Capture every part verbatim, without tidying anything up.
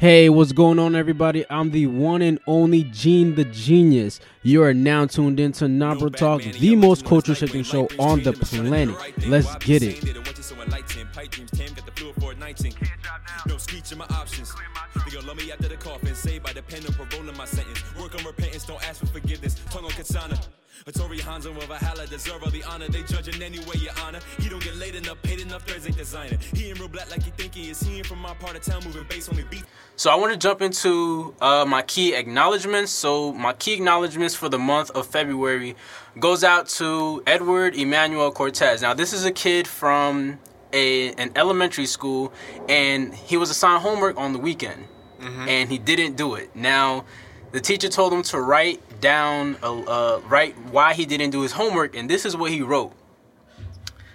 Hey, what's going on, everybody? I'm the one and only Jeen the Jeenius. You are now tuned in to Nabruh Talk, the most culture-shaking show on the planet. Let's get it. No screeching my options. They gonna love me after the coffin. Saved by the pen and parole in my sentence. Work on repentance, don't ask for forgiveness. Tongue on katana. A Tory Hanzo of Valhalla deserve all the honor. They judging anyway, your honor. He don't get laid enough, paid enough, thirds ain't designer. He ain't real black like he think he is. He ain't from my part of town, moving based on the beat. So I want to jump into uh, my key acknowledgements. So my key acknowledgements for the month of February goes out to Edward Emmanuel Cortez. Now this is a kid from a an elementary school, and he was assigned homework on the weekend, mm-hmm. and he didn't do it. Now the teacher told him to write down uh, write why he didn't do his homework, and this is what he wrote.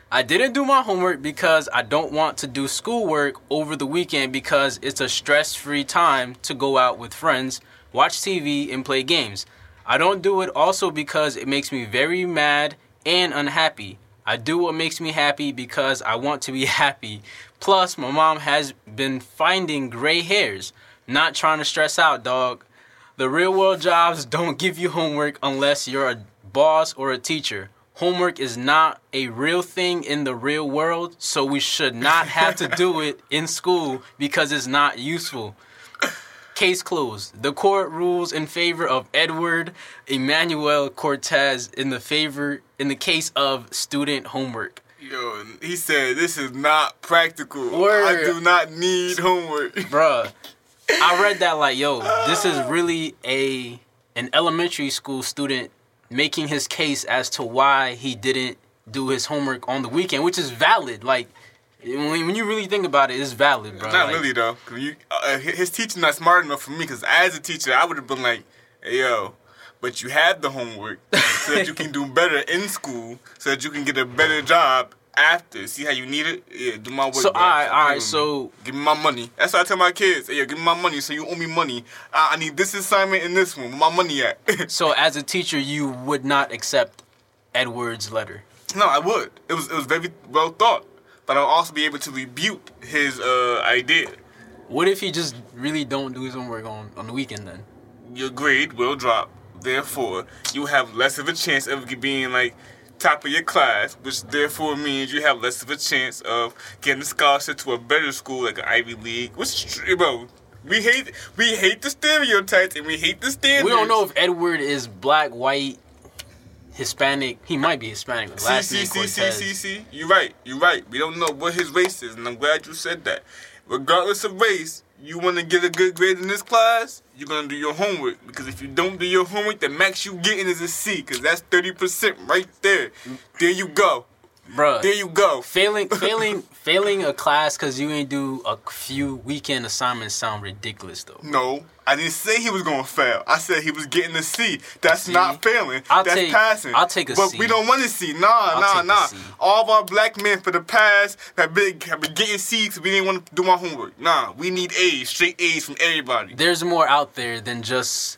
I didn't do my homework because I don't want to do schoolwork over the weekend because it's a stress-free time to go out with friends, watch T V, and play games. I don't do it also because it makes me very mad and unhappy. I do what makes me happy because I want to be happy. Plus, my mom has been finding gray hairs. Not trying to stress out, dog. The real world jobs don't give you homework unless you're a boss or a teacher. Homework is not a real thing in the real world, so we should not have to do it in school because it's not useful. Case closed. The court rules in favor of Edward Emmanuel Cortez in the favor in the case of student homework. Yo, he said this is not practical. Word. I do not need homework. Bruh. I read that like, yo, this is really a an elementary school student making his case as to why he didn't do his homework on the weekend, which is valid. Like, when you really think about it, it's valid, bro. Not like, really, though. You, uh, his teacher's not smart enough for me, because as a teacher, I would have been like, hey, yo, but you had the homework so that you can do better in school, so that you can get a better job. After, see how you need it? Yeah, do my work. So, alright, alright, so... Give me my money. That's what I tell my kids. Hey, yo, give me my money, so you owe me money. Uh, I need this assignment and this one. Where my money at? So, as a teacher, you would not accept Edward's letter? No, I would. It was it was very well thought. But I'll also be able to rebuke his uh, idea. What if he just really don't do his own work on, on the weekend, then? Your grade will drop. Therefore, you have less of a chance of being, like... top of your class, which therefore means you have less of a chance of getting a scholarship to a better school like an Ivy League. Which, bro, we hate we hate the stereotypes and we hate the standards. We don't know if Edward is black, white, Hispanic. He might be Hispanic. But last see, see, see, see, see. You're right. You're right. We don't know what his race is, and I'm glad you said that. Regardless of race, you want to get a good grade in this class, you're going to do your homework. Because if you don't do your homework, the max you getting is a C. Because that's thirty percent right there. There you go. Bruh. There you go. Failing failing, failing a class because you ain't do a few weekend assignments sound ridiculous, though. No. I didn't say he was going to fail. I said he was getting a C. That's C? Not failing. I'll that's take, passing. I'll take a but C. But we don't want a C. Nah, I'll nah, nah. All of our black men for the past have been, have been getting C's because we didn't want to do our homework. Nah, we need A's. Straight A's from everybody. There's more out there than just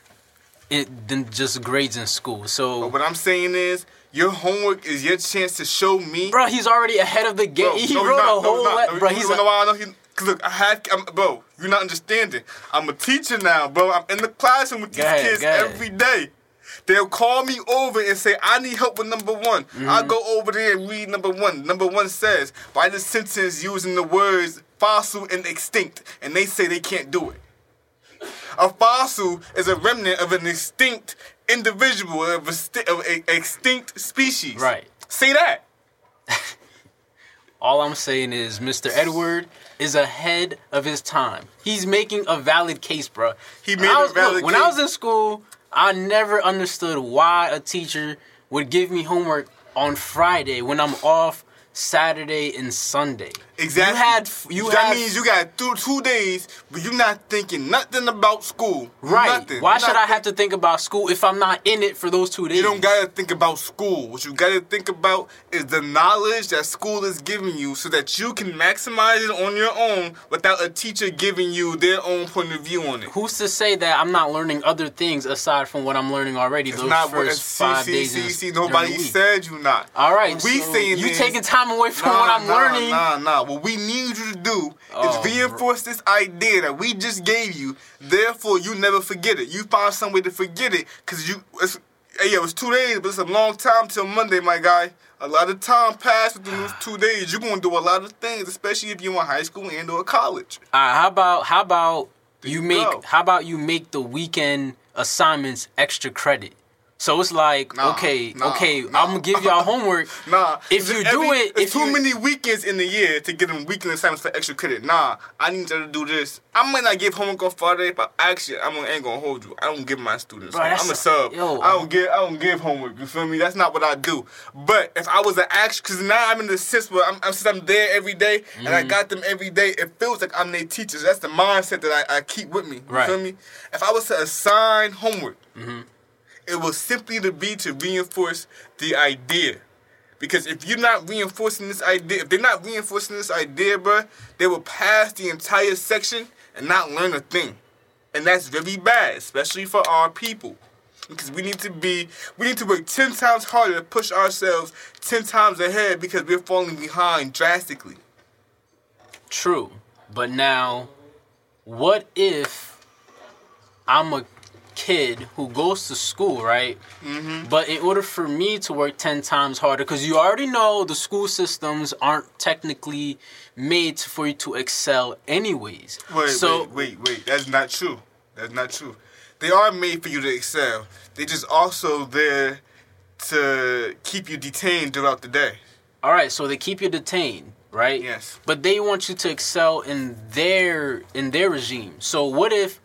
it than just grades in school. So but what I'm saying is, your homework is your chance to show me. Bro, he's already ahead of the game. Bro, he no, wrote not, a whole no, lot. No, bro, he's. You know why I know he, cause look, I had, I'm, bro, you're not understanding. I'm a teacher now, bro. I'm in the classroom with these ahead, kids every day. They'll call me over and say, I need help with number one. Mm-hmm. I'll go over there and read number one. Number one says, by the sentence using the words fossil and extinct, and they say they can't do it. A fossil is a remnant of an extinct individual, of, a sti- of a extinct species. Right. Say that. All I'm saying is Mister Edward is ahead of his time. He's making a valid case, bro. He made was, a valid look, case. When I was in school, I never understood why a teacher would give me homework on Friday when I'm off Saturday and Sunday. Exactly. You had, you that had, means you got two, two days, but you're not thinking nothing about school. Right. Nothing. Why nothing. should I have to think about school if I'm not in it for those two days? You don't got to think about school. What you got to think about is the knowledge that school is giving you so that you can maximize it on your own without a teacher giving you their own point of view on it. Who's to say that I'm not learning other things aside from what I'm learning already it's those not first see, five see, days? See, see, nobody said you not. All right. We so saying you taking time away from nah, what I'm nah, learning. Nah, nah, nah. what we need you to do oh, is reinforce bro. this idea that we just gave you. Therefore, you never forget it. You find some way to forget it because you. It's, hey, it was two days, but it's a long time till Monday, my guy. A lot of time passed within those two days. You're gonna do a lot of things, especially if you're in high school and or college. All right, how about how about there you make go. how about you make the weekend assignments extra credit? So it's like, nah, okay, nah, okay, nah. I'm gonna give y'all homework. Nah, if you every, do it, it's if too you... many weekends in the year to give them weekend assignments for extra credit. Nah, I need you to do this. I might not give homework on Friday, but actually, I'm gonna, I ain't gonna hold you. I don't give my students. Bro, I'm a sub. Yo, I don't give. I don't give homework. You feel me? That's not what I do. But if I was an actual, because now I'm in the sense where I'm, I'm, since I'm there every day and mm-hmm. I got them every day, it feels like I'm their teacher. That's the mindset that I, I keep with me. You right. feel me? If I was to assign homework. Mm-hmm. It was simply to be to reinforce the idea. Because if you're not reinforcing this idea, if they're not reinforcing this idea, bro, they will pass the entire section and not learn a thing. And that's very bad, especially for our people. Because we need to be, we need to work ten times harder to push ourselves ten times ahead because we're falling behind drastically. True. But now, what if I'm a kid who goes to school, right? Mm-hmm. But in order for me to work ten times harder, because you already know the school systems aren't technically made for you to excel anyways. Wait, so, wait, wait, wait. That's not true. That's not true. They are made for you to excel. They just also there to keep you detained throughout the day. All right, so they keep you detained, right? Yes. But they want you to excel in their in their regime. So what if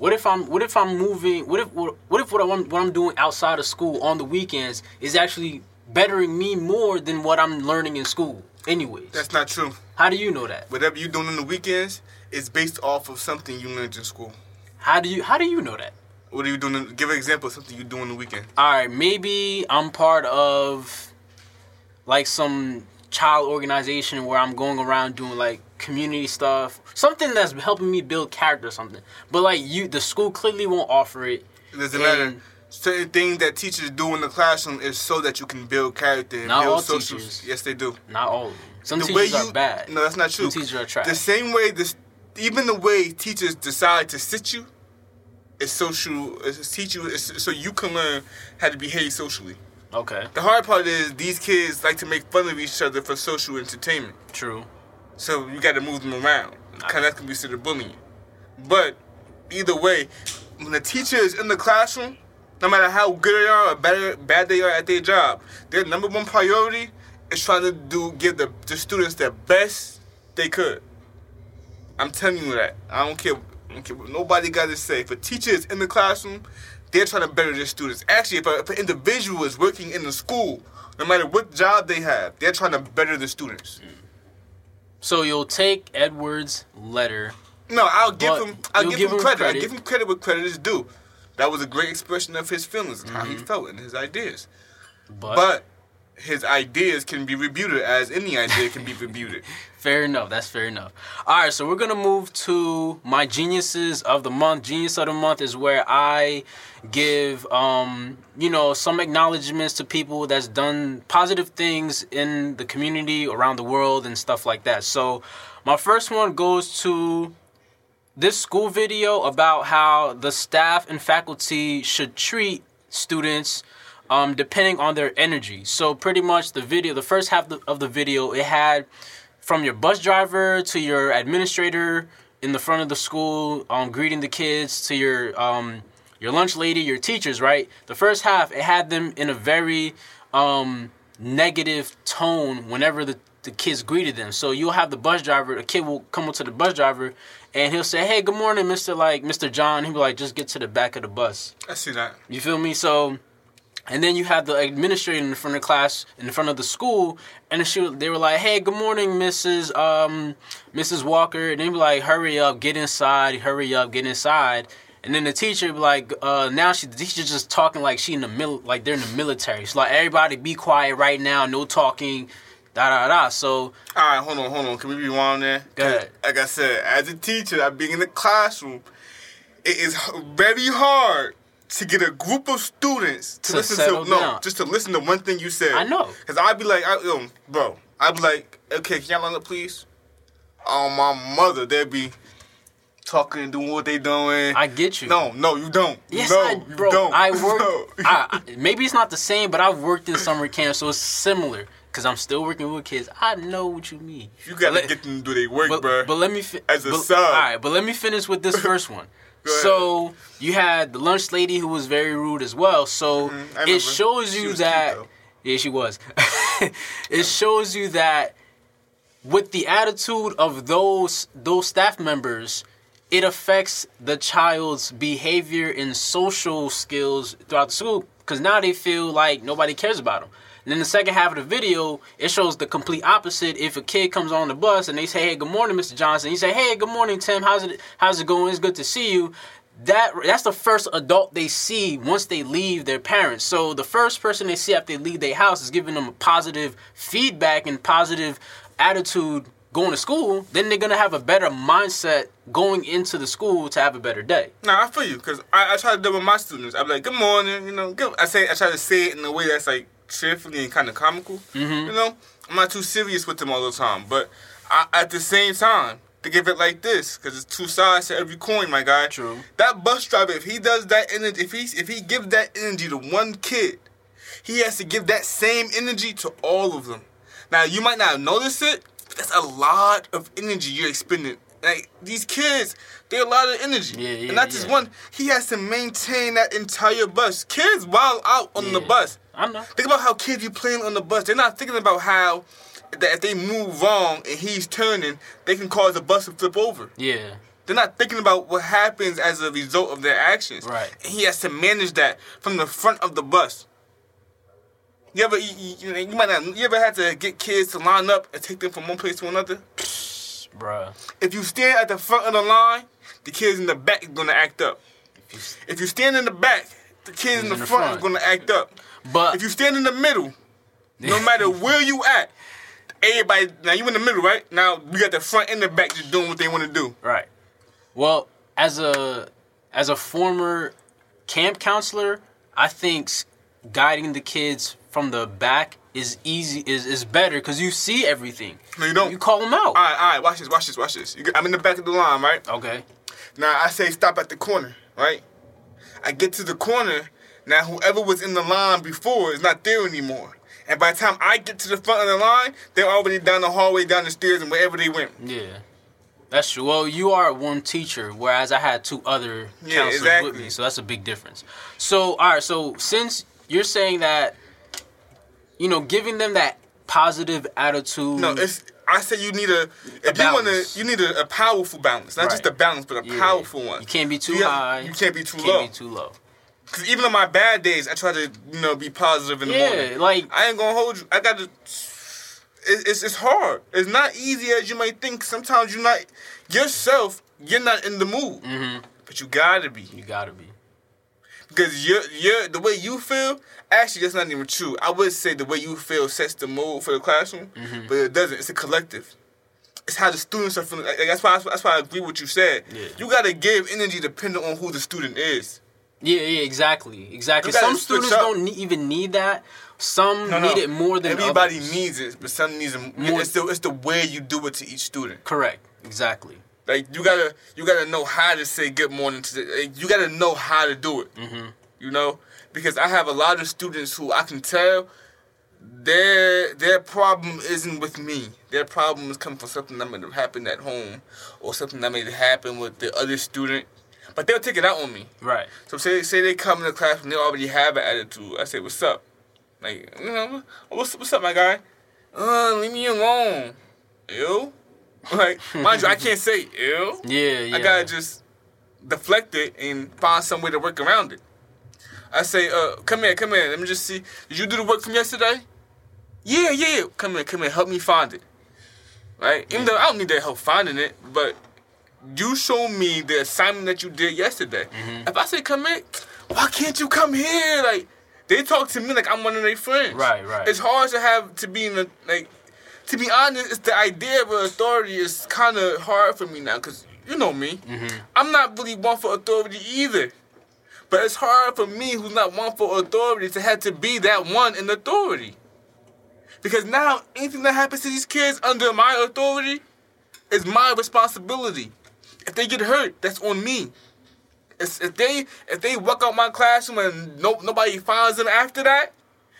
What if I'm What if I'm moving? What if What if what I'm what I'm doing outside of school on the weekends is actually bettering me more than what I'm learning in school? Anyways, that's not true. How do you know that? Whatever you're doing on the weekends is based off of something you learned in school. How do you How do you know that? What are you doing? Give an example of something you do on the weekend. All right, maybe I'm part of like some child organization where I'm going around doing like community stuff, something that's helping me build character or something. But like you, the school clearly won't offer it. It doesn't matter. Certain things that teachers do in the classroom is so that you can build character and not build all socials. Teachers. Yes, they do. Not all of them. Some the teachers you, are bad. No, that's not true. Some teachers are trash. The same way, this, even the way teachers decide to sit you is social. Is teach you is, so you can learn how to behave socially. Okay. The hard part is these kids like to make fun of each other for social entertainment. True. So you got to move them around. Cause that's considered bullying. But either way, when the teacher is in the classroom, no matter how good they are or bad, bad they are at their job, their number one priority is trying to do give the, the students the best they could. I'm telling you that. I don't care. I don't care what nobody got to say. If a teacher is in the classroom, they're trying to better their students. Actually, if, a, if an individual is working in the school, no matter what job they have, they're trying to better the students. Mm. So you'll take Edward's letter. No, I'll give him. I'll give, give him credit. credit. I give him credit where credit is due. That was a great expression of his feelings and mm-hmm. how he felt and his ideas. But, but his ideas can be rebuted as any idea can be rebuted. Fair enough. That's fair enough. All right, so we're gonna move to my geniuses of the month. Genius of the month is where I give, um, you know, some acknowledgments to people that's done positive things in the community, around the world, and stuff like that. So, my first one goes to this school video about how the staff and faculty should treat students. Um, depending on their energy. So pretty much the video, the first half of the video, it had from your bus driver to your administrator in the front of the school, um, greeting the kids, to your um, your lunch lady, your teachers, right? The first half, it had them in a very um, negative tone whenever the, the kids greeted them. So you'll have the bus driver, a kid will come up to the bus driver, and he'll say, hey, good morning, Mister like Mister John. He'll be like, just get to the back of the bus. I see that. You feel me? So... And then you have the administrator in front of the class, in front of the school, and she, they were like, hey, good morning, Missus Um, Missus Walker. And they were like, hurry up, get inside, hurry up, get inside. And then the teacher would be like, uh, now she, the teacher's just talking like she in the mil- like they're in the military. She's like, everybody be quiet right now, no talking, da-da-da. So... All right, hold on, hold on. Can we rewind there? Go ahead. Like I said, as a teacher, I've been in the classroom. It is very hard to get a group of students to, to listen to, no, down. just to listen to one thing you said. I know. Because I'd be like, I, um, bro, I'd be like, okay, can y'all line up, please? On um, my mother, they'd be talking, doing what they doing. I get you. No, no, you don't. Yes, no, I, bro, you don't. I work. No. I, maybe it's not the same, but I've worked in summer camp, so it's similar. Because I'm still working with kids. I know what you mean. You got to get them to do their work, but, bro. But let me... Fi- As a but, sub. All right, but let me finish with this first one. So, you had the lunch lady who was very rude as well. So, mm-hmm. it shows you that... Cute, yeah, she was. it yeah. shows you that with the attitude of those those staff members, it affects the child's behavior and social skills throughout the school. Because now they feel like nobody cares about them. And in the second half of the video, it shows the complete opposite. If a kid comes on the bus and they say, "Hey, good morning, Mister Johnson," you say, "Hey, good morning, Tim. How's it? How's it going? It's good to see you." That that's the first adult they see once they leave their parents. So the first person they see after they leave their house is giving them a positive feedback and positive attitude going to school. Then they're gonna have a better mindset going into the school to have a better day. Nah, I feel you, because I, I try to do with my students. I'm like, "Good morning," you know. Good. I say I try to say it in a way that's like cheerfully and kind of comical, mm-hmm. you know. I'm not too serious with them all the time, but I, at the same time, to give it like this, because it's two sides to every coin, my guy. True. That bus driver, if he does that energy, if he if he gives that energy to one kid, he has to give that same energy to all of them. Now you might not notice it, but that's a lot of energy you're expending. Like these kids, they're a lot of energy, yeah, yeah, and not yeah. just one. He has to maintain that entire bus. Kids wild out on yeah. the bus. I know. Think about how kids be playing on the bus. They're not thinking about how that if they move wrong and he's turning, they can cause the bus to flip over. Yeah. They're not thinking about what happens as a result of their actions. Right. And he has to manage that from the front of the bus. You ever you, you, you might not you ever had to get kids to line up and take them from one place to another? Bruh. If you stand at the front of the line, the kids in the back are gonna act up. If you, if you stand in the back, the kids in the, in the front, front are gonna act up. But if you stand in the middle, no matter where you at, everybody, now you in the middle, right? Now we got the front and the back just doing what they want to do. Right. Well, as a as a former camp counselor, I think guiding the kids from the back is easy is, is better because you see everything. No, you don't. You call them out. All right, all right. Watch this, watch this, watch this. You get, I'm in the back of the line, right? Okay. Now I say stop at the corner, right? I get to the corner. Now, whoever was in the line before is not there anymore. And by the time I get to the front of the line, they're already down the hallway, down the stairs, and wherever they went. Yeah. That's true. Well, you are one teacher, whereas I had two other counselors yeah, exactly. with me. So that's a big difference. So, all right. So, since you're saying that, you know, giving them that positive attitude. No, it's... I say you need a, if a you want to, you need a, a powerful balance. Not right. just a balance, but a yeah. powerful one. You can't be too you high. Have, you can't be too you can't low. Can't be too low. Because even on my bad days, I try to, you know, be positive in the yeah, morning. Yeah, like... I ain't going to hold you. I got to... It, it's it's hard. It's not easy as you might think. Sometimes you're not... Yourself, you're not in the mood. Mm-hmm. But you got to be. You got to be. Because you're, you're, the way you feel... Actually, that's not even true. I would say the way you feel sets the mood for the classroom. Mm-hmm. But it doesn't. It's a collective. It's how the students are feeling. Like, that's, why, that's why I agree with what you said. Yeah. You got to give energy depending on who the student is. Yeah, yeah, exactly, exactly. Some students up. don't need, even need that. Some no, no. need it more than everybody others. needs it, but some needs it more. It's the it's the way you do it to each student. Correct, exactly. Like you gotta you gotta know how to say good morning to. The, you gotta know how to do it. Mm-hmm. You know, because I have a lot of students who I can tell their their problem isn't with me. Their problem is coming from something that may have happened at home or something that may have happened with the other student. But they'll take it out on me. Right. So say say they come into class and they already have an attitude. I say, what's up? Like, you know, what's, what's up, my guy? Uh, leave me alone. Ew. Like, mind you, I can't say ew. Yeah, yeah. I gotta just deflect it and find some way to work around it. I say, uh, come here, come here. Let me just see. Did you do the work from yesterday? Yeah, yeah. Come here, come here. Help me find it. Right? Even though I don't need their help finding it, but... You show me the assignment that you did yesterday. Mm-hmm. If I say come here, why can't you come here? Like they talk to me like I'm one of their friends. Right, right. It's hard to have to be in a, like. To be honest, it's the idea of authority is kind of hard for me now because you know me. Mm-hmm. I'm not really one for authority either. But it's hard for me, who's not one for authority, to have to be that one in authority. Because now anything that happens to these kids under my authority is my responsibility. If they get hurt, that's on me. It's, if they if they walk out my classroom and no, nobody finds them after that,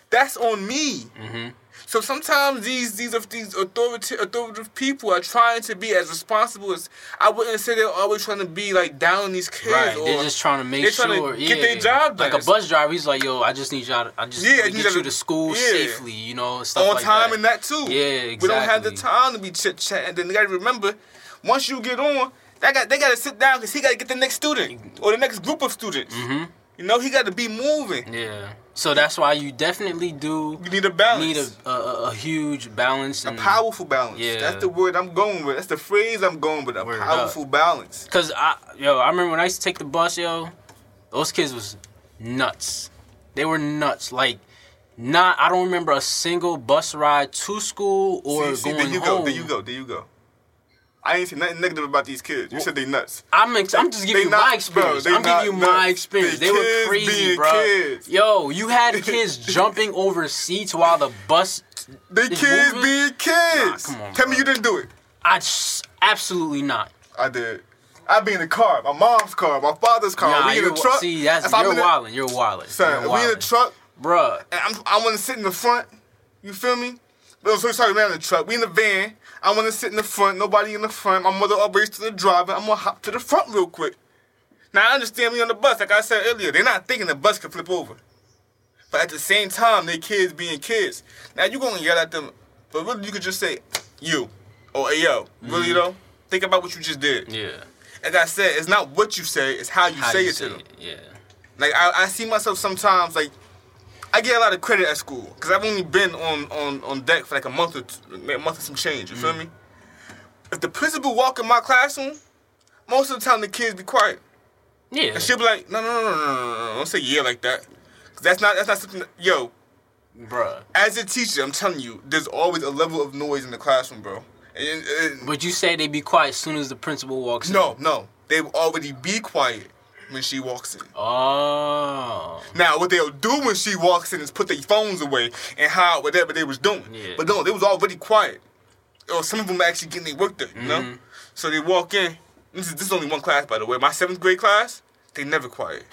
that's on me. Mm-hmm. So sometimes these these these authoritative authoritative people are trying to be as responsible as I wouldn't say they're always trying to be like down on these kids. Right, or they're just trying to make they're trying sure to get yeah. their job done. Like a bus driver, he's like, "Yo, I just need y'all. To, I just yeah, need get you to, to school yeah. safely, you know, stuff on like time that. And that too. Yeah, exactly. We don't have the time to be chit chatting. Then you got to remember, once you get on. They got, they got to sit down because he got to get the next student or the next group of students. Mm-hmm. You know, he got to be moving. Yeah. So that's why you definitely do... You need a balance. Need a, a, a huge balance. And, a powerful balance. Yeah. That's the word I'm going with. That's the phrase I'm going with. A word powerful up. Balance. Because, I, yo, I remember when I used to take the bus, yo, those kids was nuts. They were nuts. Like... not. I don't remember a single bus ride to school or see, see, going there you home. Go, there you go. There you go. I ain't seen nothing negative about these kids. You well, said they nuts. I'm ex- I'm just giving they you not, my experience. Bro, I'm giving you nuts. My experience. They, they were crazy, bro. Kids. Yo, you had kids jumping over seats while the bus. They kids moving? Being kids. Nah, come on, Tell bro. Me you didn't do it. I just, absolutely not. I did. I be in the car, my mom's car, my father's car. Nah, we in the truck. See, that's if you're wildin'. You're wildin'. Son, you're we in the truck, bro. And I'm I want to sit in the front. You feel me? So we started around the truck. We in the van. I want to sit in the front. Nobody in the front. My mother always to the driver. I'm going to hop to the front real quick. Now, I understand we on the bus. Like I said earlier, they're not thinking the bus could flip over. But at the same time, they kids being kids. Now, you're going to yell at them. But really, you could just say, you. Or, hey, yo. Mm-hmm. Really, though? Think about what you just did. Yeah. Like I said, it's not what you say. It's how you how say you it say to them. It. Yeah. Like, I, I see myself sometimes, like, I get a lot of credit at school because I've only been on, on, on deck for like a month or two, a month or some change. You mm-hmm. feel me? If the principal walk in my classroom, most of the time the kids be quiet. Yeah. And she'll be like, no, no, no, no, no, no, don't say yeah like that. Cause that's not that's not something. That, yo, bruh. As a teacher, I'm telling you, there's always a level of noise in the classroom, bro. And, and, but you say they be quiet as soon as the principal walks no, in. No, no, they will already be quiet. When she walks in. Oh. Now, what they'll do when she walks in is put their phones away and hide whatever they was doing. Yeah. But no, they was already quiet. Or some of them actually getting their work done, you mm-hmm. know? So they walk in. This is, this is only one class, by the way. My seventh grade class, they never quiet.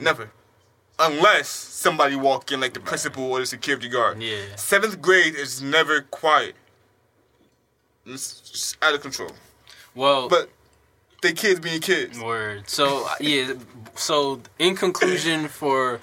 Never. Unless somebody walk in, like the principal or the security guard. Yeah. Seventh grade is never quiet. It's just out of control. Well... But... They kids being kids. Word. So, yeah. So, in conclusion, for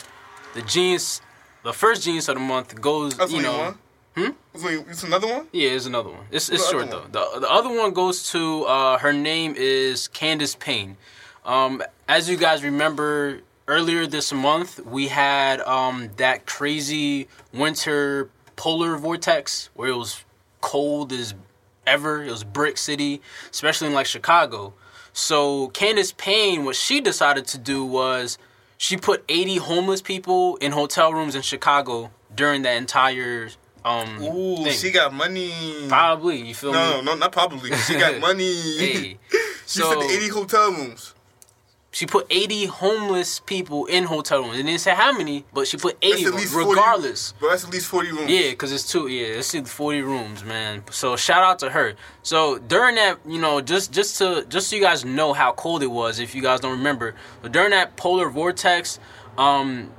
the Jeenius, the first Jeenius of the month goes, that's you know. One. Hmm? It's another one? Yeah, it's another one. It's it's the short, though. The, the other one goes to, uh, her name is Candace Payne. Um, as you guys remember, earlier this month, we had um, that crazy winter polar vortex where it was cold as ever. It was Brick City, especially in, like, Chicago. So Candace Payne, what she decided to do was she put eighty homeless people in hotel rooms in Chicago during that entire um Ooh, thing. She got money. Probably, you feel no, me? No, no, not probably. She got money. Hey, she so, said eighty hotel rooms. She put eighty homeless people in hotel rooms. It didn't say how many, but she put eighty rooms, regardless. But that's at least forty rooms. Yeah, because it's two. Yeah, it's forty rooms, man. So shout out to her. So during that, you know, just just to just so you guys know how cold it was, if you guys don't remember, but during that polar vortex, um,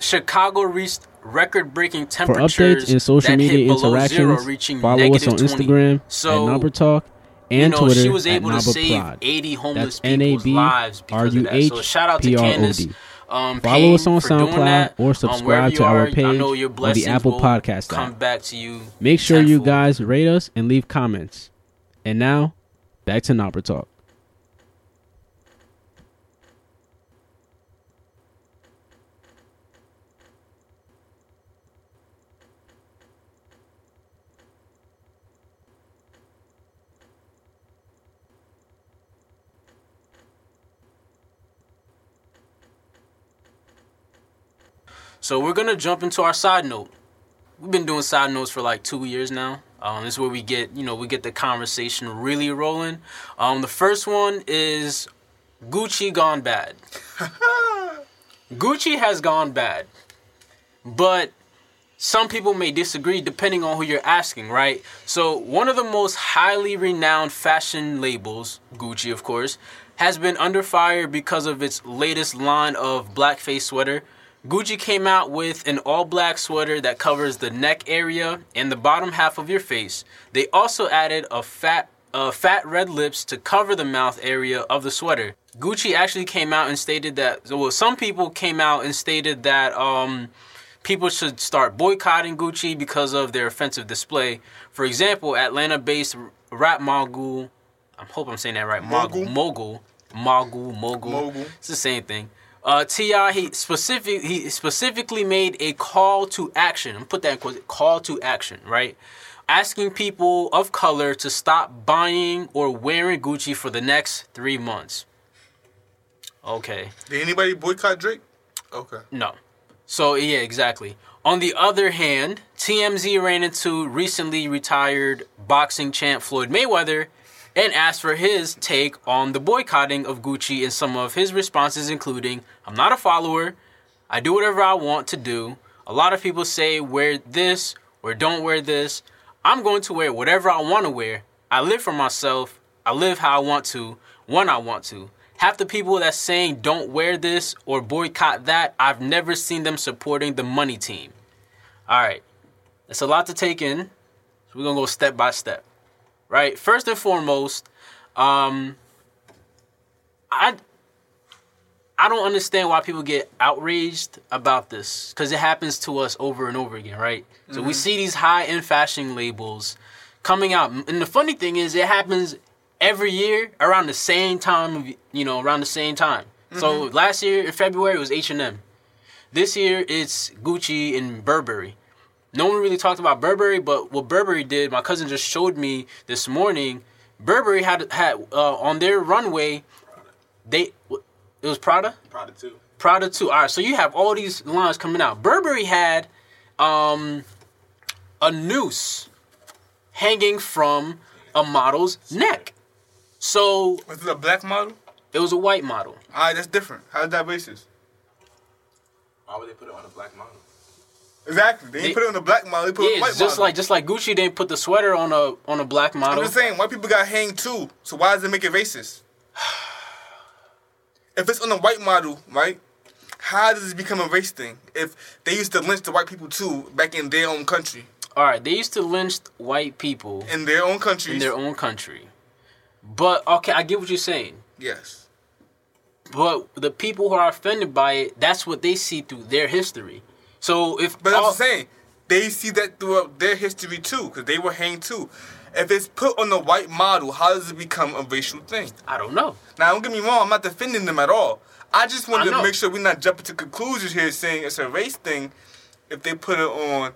Chicago reached record-breaking temperatures. For updates and social media interactions, zero, follow us on twenty. Instagram so, at Nabruh Talk. And you know, Twitter she was able to save Prod. eighty homeless that's people's N A B lives because of that. So shout out to Candace um, Follow us on SoundCloud or subscribe um, to our page on the Apple Podcast come app. Back to you Make sure tenfold. You guys rate us and leave comments. And now, back to Nabruh Talk. So we're going to jump into our side note. We've been doing side notes for like two years now. Um, this is where we get, you know, we get the conversation really rolling. Um, the first one is Gucci gone bad. Gucci has gone bad. But some people may disagree depending on who you're asking, right? So one of the most highly renowned fashion labels, Gucci, of course, has been under fire because of its latest line of blackface sweater. Gucci came out with an all-black sweater that covers the neck area and the bottom half of your face. They also added a fat Uh, fat red lips to cover the mouth area of the sweater. Gucci actually came out and stated that, well, some people came out and stated that um, people should start boycotting Gucci because of their offensive display. For example, Atlanta-based rap mogul, I hope I'm saying that right, mogul, mogul, mogul, mogul, mogul. It's the same thing. Uh, T I, he, specific, he specifically made a call to action. I'm gonna put that in quotes, call to action, right? Asking people of color to stop buying or wearing Gucci for the next three months. Okay. Did anybody boycott Drake? Okay. No. So, yeah, exactly. On the other hand, T M Z ran into recently retired boxing champ Floyd Mayweather and asked for his take on the boycotting of Gucci, and some of his responses including, "I'm not a follower. I do whatever I want to do. A lot of people say wear this or don't wear this. I'm going to wear whatever I want to wear. I live for myself. I live how I want to, when I want to. Half the people that's saying don't wear this or boycott that, I've never seen them supporting the money team." All right. That's a lot to take in. So we're going to go step by step. Right? First and foremost, um, I I don't understand why people get outraged about this, because it happens to us over and over again, right? Mm-hmm. So we see these high-end fashion labels coming out. And the funny thing is, it happens every year around the same time, you know, around the same time. Mm-hmm. So last year, in February, it was H and M. This year, it's Gucci and Burberry. No one really talked about Burberry, but what Burberry did, my cousin just showed me this morning, Burberry had, had uh, on their runway, they... It was Prada? Prada two. Prada two. All right, so you have all these lines coming out. Burberry had um, a noose hanging from a model's neck. So... Was it a black model? It was a white model. All right, that's different. How is that racist? Why would they put it on a black model? Exactly. They, they didn't put it on a black model. They put yeah, it on a white just model. Like, just like Gucci didn't put the sweater on a on a black model. I'm just saying, white people got hanged too. So why does it make it racist? If it's on a white model, right, how does it become a race thing? If they used to lynch the white people, too, back in their own country. All right, they used to lynch white people. In their own country. In their own country. But, okay, I get what you're saying. Yes. But the people who are offended by it, that's what they see through their history. So if... But all- I'm saying, they see that throughout their history, too, because they were hanged, too. If it's put on the white model, how does it become a racial thing? I don't know. Now, don't get me wrong. I'm not defending them at all. I just wanted I to make sure we're not jumping to conclusions here saying it's a race thing if they put it on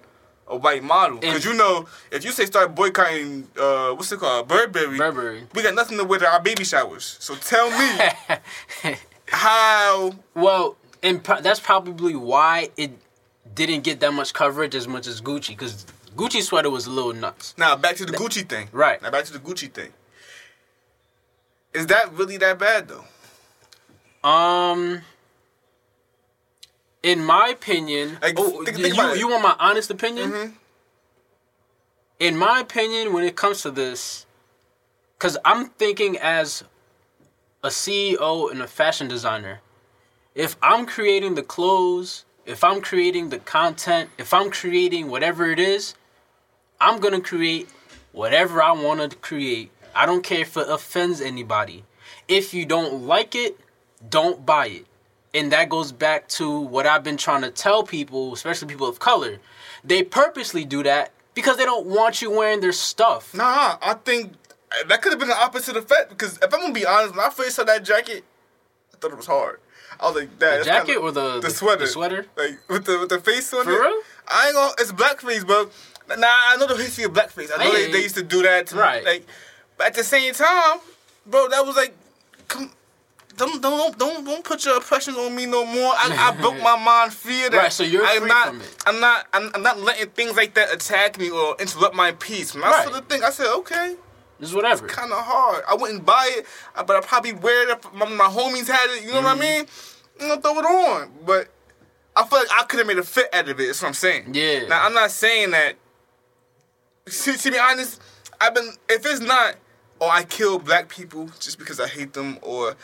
a white model. Because, you know, if you say start boycotting, uh, what's it called, Burberry, Burberry, we got nothing to wear to our baby showers. So tell me how... Well, and pro- that's probably why it didn't get that much coverage as much as Gucci, because... Gucci sweater was a little nuts. Now, back to the Gucci thing. Right. Now, back to the Gucci thing. Is that really that bad, though? Um, in my opinion... Like, oh, think, think you, about you want my honest opinion? Mm-hmm. In my opinion, when it comes to this, because I'm thinking as a C E O and a fashion designer, if I'm creating the clothes... If I'm creating the content, if I'm creating whatever it is, I'm going to create whatever I want to create. I don't care if it offends anybody. If you don't like it, don't buy it. And that goes back to what I've been trying to tell people, especially people of color. They purposely do that because they don't want you wearing their stuff. Nah, I think that could have been the opposite effect, because if I'm going to be honest, when I first saw that jacket, I thought it was hard. I was like, that. The jacket kinda, or the, the sweater? The sweater? Like, with the with the face on it? For real? I ain't gonna, it's blackface, bro. Nah, I know the history of blackface. I know hey. they, they used to do that to right. me. Like, but at the same time, bro, that was like, come, don't, don't, don't, don't put your oppressions on me no more. I, I broke my mind, fear that. Right, so you're I'm free not, from it. I'm not, I'm, I'm not letting things like that attack me or interrupt my peace. When I right. saw the thing, I said, okay. It's whatever. It's kind of hard. I wouldn't buy it, but I'd probably wear it if my, my homies had it. You know mm-hmm. what I mean? I'm going to throw it on. But I feel like I could have made a fit out of it. That's what I'm saying. Yeah. Now, I'm not saying that. See, to be honest, I've been... If it's not, oh, I kill black people just because I hate them, or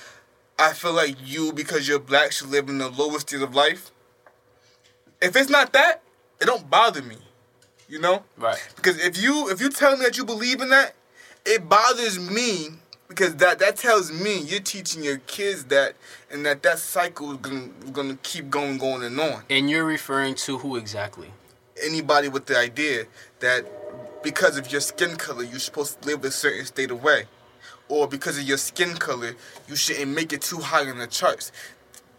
I feel like you, because you're black, should live in the lowest state of life. If it's not that, it don't bother me. You know? Right. Because if you if you tell me that you believe in that, it bothers me, because that, that tells me you're teaching your kids that, and that that cycle is going to keep going, going and on. And you're referring to who exactly? Anybody with the idea that because of your skin color, you're supposed to live a certain state of way. Or because of your skin color, you shouldn't make it too high in the charts.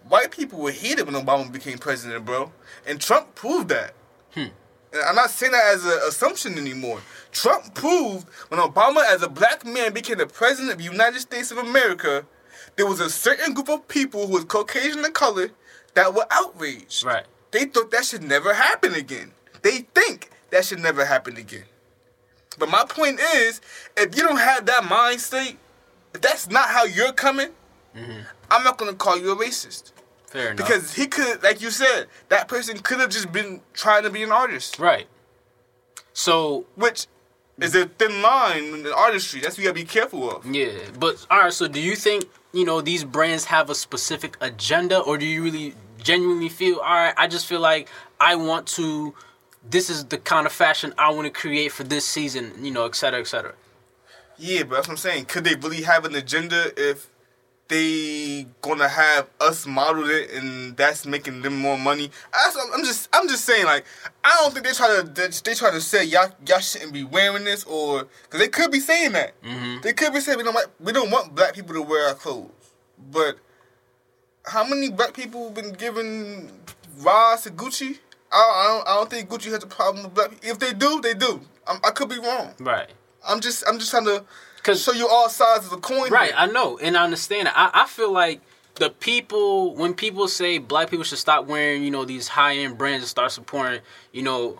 White people were hated when Obama became president, bro. And Trump proved that. Hmm. And I'm not saying that as an assumption anymore. Trump proved when Obama, as a black man, became the president of the United States of America, there was a certain group of people who was Caucasian in color that were outraged. Right. They thought that should never happen again. They think that should never happen again. But my point is, if you don't have that mind state, if that's not how you're coming, mm-hmm. I'm not going to call you a racist. Fair enough. Because he could, like you said, that person could have just been trying to be an artist. Right. So... Which is a thin line in the artistry. That's what you got to be careful of. Yeah. But, all right, so do you think, you know, these brands have a specific agenda? Or do you really genuinely feel, all right, I just feel like I want to... This is the kind of fashion I want to create for this season, you know, et cetera, et cetera. Yeah, but that's what I'm saying. Could they really have an agenda if... They gonna have us model it, and that's making them more money. I, I'm just, I'm just saying, like, I don't think they try to, they, they try to say y'all, y'all shouldn't be wearing this, or because they could be saying that. Mm-hmm. They could be saying we don't, like, we don't want black people to wear our clothes. But how many black people have been giving rise to Gucci? I, I don't, I don't think Gucci has a problem with black people. If they do, they do. I'm, I could be wrong. Right. I'm just, I'm just trying to. So you're all sides of the coin. Right, here. I know, and I understand it. I, I feel like the people, when people say black people should stop wearing, you know, these high-end brands and start supporting, you know,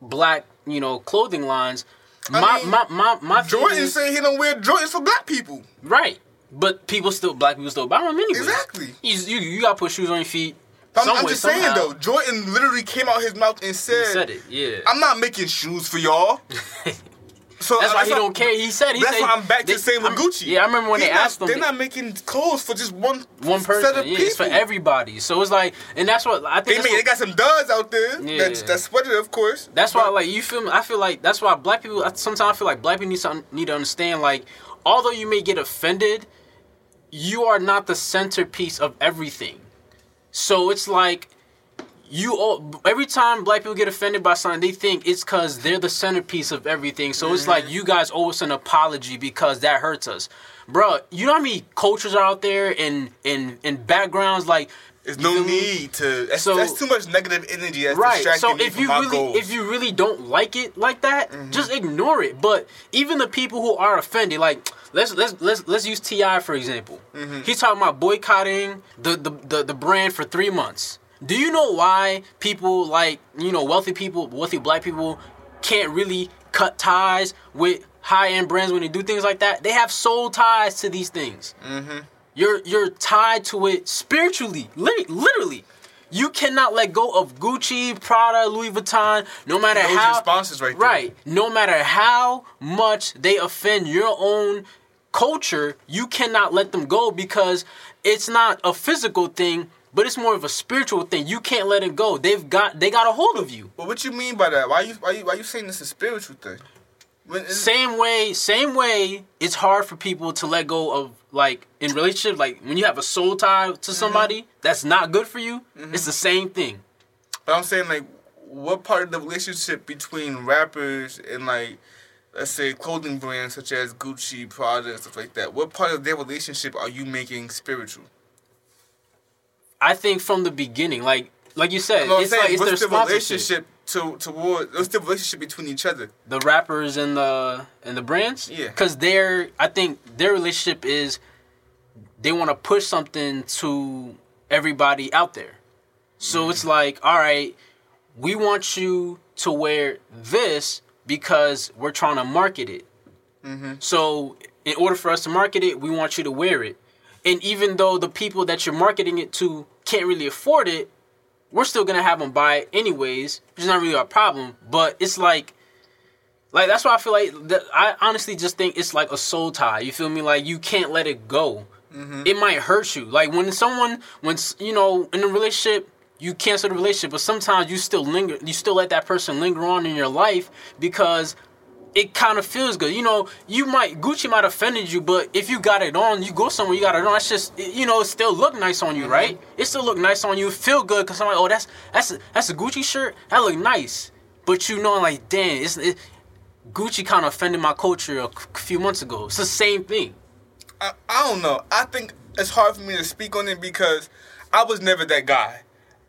black, you know, clothing lines, I my, mean, my, my, my Jordan is saying he don't wear Jordans for black people. Right, but people still, black people still buy them anyway. Exactly. You, you, you got to put shoes on your feet. I'm, I'm just somehow. saying, though, Jordan literally came out his mouth and said, he said it, yeah. I'm not making shoes for y'all. So that's why he don't care. He said he. That's why I'm back to saying with Gucci. Yeah, I remember when they asked them. They're not making clothes for just one one person. Yeah, it's for everybody. So it's like, and that's what I think. They got some duds out there. Yeah, that, that sweater, of course. That's why, like, you feel. I feel like that's why black people. Sometimes I feel like black people need to need to understand. Like, although you may get offended, you are not the centerpiece of everything. So it's like. You all, every time black people get offended by something, they think it's because they're the centerpiece of everything. So mm-hmm. It's like you guys owe us an apology because that hurts us. Bro, you know how many cultures are out there and, and, and backgrounds? Like, there's no the, need to. That's, so, that's too much negative energy. That's right. Distracting so if me you from really, my goals. If you really don't like it like that, mm-hmm. just ignore it. But even the people who are offended, like let's let's let's let's use T I for example. Mm-hmm. He's talking about boycotting the the, the, the brand for three months. Do you know why people like, you know, wealthy people, wealthy black people can't really cut ties with high-end brands when they do things like that? They have soul ties to these things. Mm-hmm. You're you're tied to it spiritually, li- literally. You cannot let go of Gucci, Prada, Louis Vuitton, no matter Those how... Those sponsors right there. Right. No matter how much they offend your own culture, you cannot let them go because it's not a physical thing, but it's more of a spiritual thing. You can't let it go. They've got they got a hold of you. But what you mean by that? Why you why you why you saying it's a spiritual thing? When, same way, same way. It's hard for people to let go of, like, in relationship. Like when you have a soul tie to somebody, mm-hmm. that's not good for you. Mm-hmm. It's the same thing. But I'm saying, like, what part of the relationship between rappers and, like, let's say clothing brands such as Gucci, Prada, and stuff like that? What part of their relationship are you making spiritual? I think from the beginning, like like you said, no, it's saying, like it's what's their the relationship to toward what's the relationship between each other? The rappers and the and the brands? Yeah. Because their I think their relationship is they want to push something to everybody out there. So mm-hmm. It's like, all right, we want you to wear this because we're trying to market it. Mm-hmm. So in order for us to market it, we want you to wear it. And even though the people that you're marketing it to can't really afford it, we're still going to have them buy it anyways, which is not really our problem, but it's like, like, that's why I feel like, that I honestly just think it's like a soul tie, you feel me? Like, you can't let it go. Mm-hmm. It might hurt you. Like, when someone, when, you know, in a relationship, you cancel the relationship, but sometimes you still linger, you still let that person linger on in your life because it kind of feels good. You know, you might, Gucci might have offended you, but if you got it on, you go somewhere, you got it on, it's just, you know, it still look nice on you, mm-hmm. right? It still look nice on you, feel good, because I'm like, oh, that's, that's, a, that's a Gucci shirt, that look nice. But you know, like, damn, it's, it, Gucci kind of offended my culture a few months ago. It's the same thing. I, I don't know. I think it's hard for me to speak on it because I was never that guy.